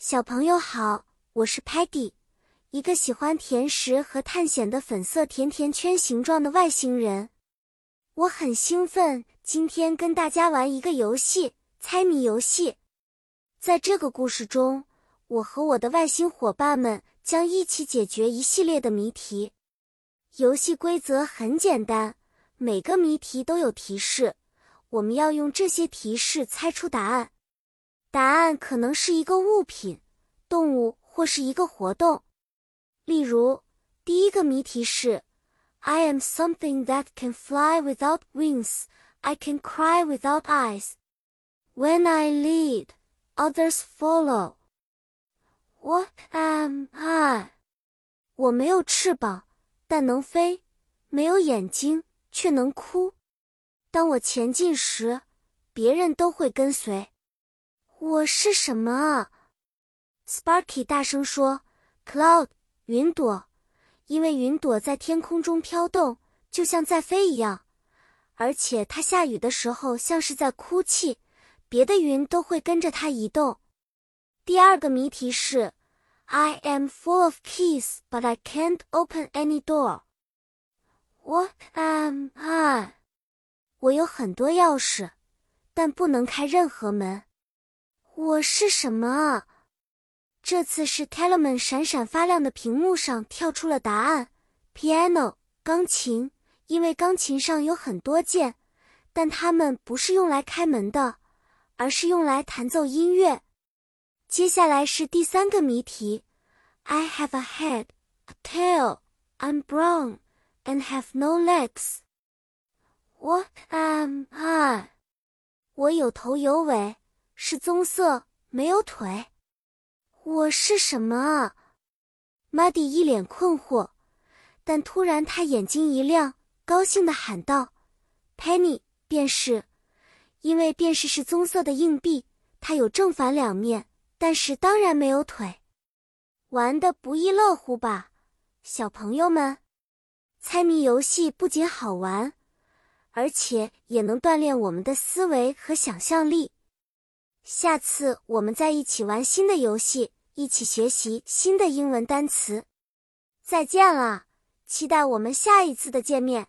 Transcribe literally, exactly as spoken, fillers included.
小朋友好，我是 Paddy， 一个喜欢甜食和探险的粉色甜甜圈形状的外星人。我很兴奋，今天跟大家玩一个游戏，猜谜游戏。在这个故事中，我和我的外星伙伴们将一起解决一系列的谜题。游戏规则很简单，每个谜题都有提示，我们要用这些提示猜出答案。答案可能是一个物品、动物或是一个活动。例如，第一个谜题是 I am something that can fly without wings, I can cry without eyes. When I lead, others follow. What am I? 我没有翅膀，但能飞，没有眼睛，却能哭。当我前进时，别人都会跟随。我是什么啊 ？Sparky 大声说 ：“Cloud， 云朵，因为云朵在天空中飘动，就像在飞一样，而且它下雨的时候像是在哭泣，别的云都会跟着它移动。”第二个谜题是 ：“I am full of keys, but I can't open any door. What am I？” 我有很多钥匙，但不能开任何门。我是什么啊？这次是 Telemann 闪闪发亮的屏幕上跳出了答案 piano 钢琴，因为钢琴上有很多键，但它们不是用来开门的，而是用来弹奏音乐。接下来是第三个谜题 I have a head, a tail, I'm brown, and have no legs. What am I? 我有头有尾，是棕色，没有腿。我是什么啊 ？Muddy 一脸困惑，但突然他眼睛一亮，高兴地喊道 ：“Penny， 便是，因为便是是棕色的硬币，它有正反两面，但是当然没有腿。”玩得不亦乐乎吧，小朋友们！猜谜游戏不仅好玩，而且也能锻炼我们的思维和想象力。下次我们再一起玩新的游戏，一起学习新的英文单词。再见了，期待我们下一次的见面。